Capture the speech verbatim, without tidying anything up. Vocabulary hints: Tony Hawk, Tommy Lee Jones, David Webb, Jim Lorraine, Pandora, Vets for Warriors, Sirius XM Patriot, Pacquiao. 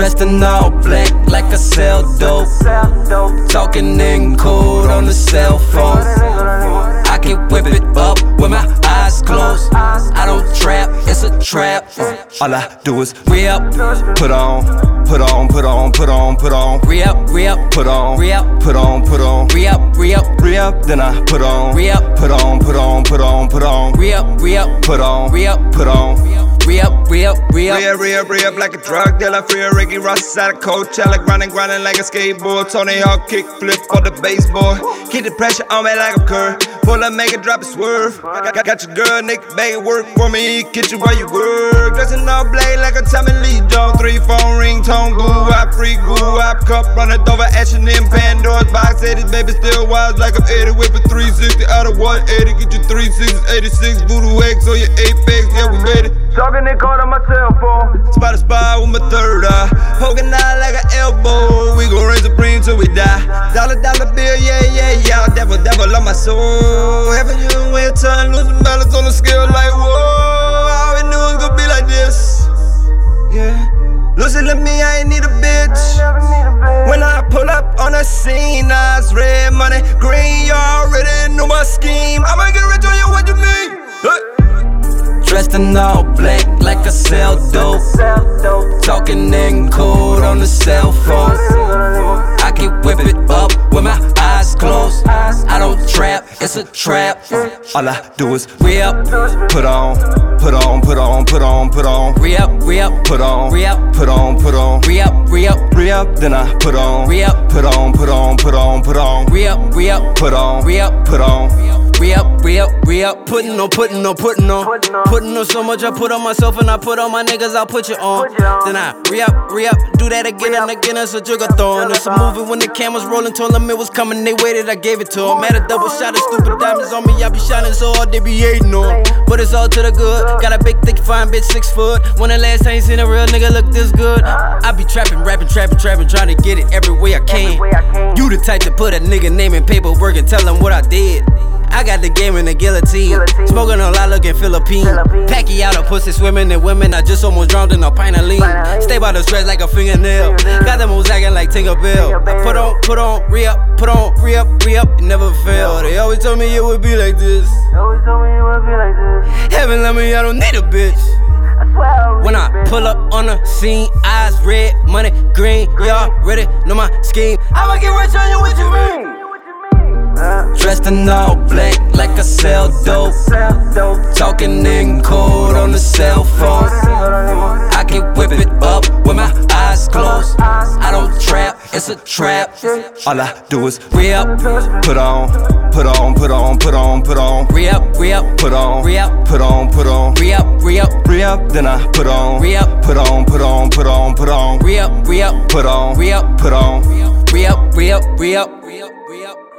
Dressed in all black like I sell dope. Talking in code on the cell phone. I can whip it up with my eyes closed. I don't trap, it's a trap. All I do is re-up, put on, put on, put on, put on, put on. Re-up, re-up, put on, re-up, put on, put on. Re-up, re-up, re-up, then I put on. Re-up, put on, put on, put on, put on. Re-up, re-up, put on, re-up, put on. Re-up, re-up, re-up, re-up, re-up, re-up like a drug dealer. Free a Ricky Ross out of Coachella, grinding, grinding like a skateboard. Tony Hawk kick flip on the baseboard. Keep the pressure on me like a curve. Pull up, make it drop, a swerve. I got, got your girl, Nick, make it work for me. Get you while you work. Dressing all blade like a Tommy Lee Jones. Three phone ring, tone goo, I free goo, I cup, run it over action in Pandora's box. This baby still wild like I'm eighty with a three sixty out of one eighty. Get you three six eighty-six voodoo eggs on your apex. Yeah, we made it. Talking and call on my cell phone. Spot a spot with my third eye. Poking out like an elbow. We gon' raise a bream till we die. Dollar, dollar bill, yeah, yeah, yeah. Devil, devil on my soul. Having you in winter time, losing balance on the scale like, whoa. I already knew it was gonna be like this. Yeah. Lucy, look me, I ain't need a bitch. When I pull up on the scene, eyes red, money green. You already know my scheme. I'ma get rich on you, what you mean? Hey. Dressed in all black like I sell dope. Talking in code on the cell phone. I can whip it up with my eyes closed. I don't trap, it's a trap. All I do is re-up, put on, put on, put on, put on, put on. Re-up, re-up, put on, re-up, put on, put on. Re-up, re-up, re-up, then I put on. Re-up, put on, put on, put on, put on. Re-up, re-up, put on, re-up, put on. Re-up, re-up, re-up, puttin' on, puttin' on, puttin' on. Puttin' on so much I put on myself and I put on my niggas, I'll put you on. Then I re-up, re-up, do that again and again, it's a juggathon. It's a movie when the camera's rolling, told them it was coming, they waited, I gave it to them. Had a double shot of stupid diamonds on me, I be shining so hard, they be hating on. But it's all to the good, got a big, thick, fine bitch, six foot. When the last time you seen a real nigga look this good, I be trapping, rapping, trapping, trapping, trying to get it every way I can. You the type to put a nigga name in paperwork and tell him what I did. I got the game in the guillotine, guillotine. Smoking a lot looking Philippine. Philippine Pacquiao, the pussy swimming in women. I just almost drowned in a pint of lean. Stay by the stretch like a fingernail, fingernail. Got the moves acting like Tinkerbell. I put on, put on, re-up, put on, re-up, re-up. It never fail, yeah. They always told me it would be like this. They always told me it would be like this. Heaven let me, I don't need a bitch. I swear I don't. When I bitch. Pull up on the scene, eyes red, money green, green. Y'all ready, know my scheme. I'ma get rich on you, what you mean? Dressed in all black like I sell dope. Talking in code on the cell phone. I can whip it up with my eyes closed. I don't trap, it's a trap. All I do is re-up, put on, put on, put on, put on, put on. Re-up, re-up, put on, re-up, put on, put on. Re-up, re-up, re-up, then I put on. Re-up, put on, put on, put on, put on. Re-up, re-up, put on, re-up, put on. Re-up, re-up, re-up, re-up, re-up.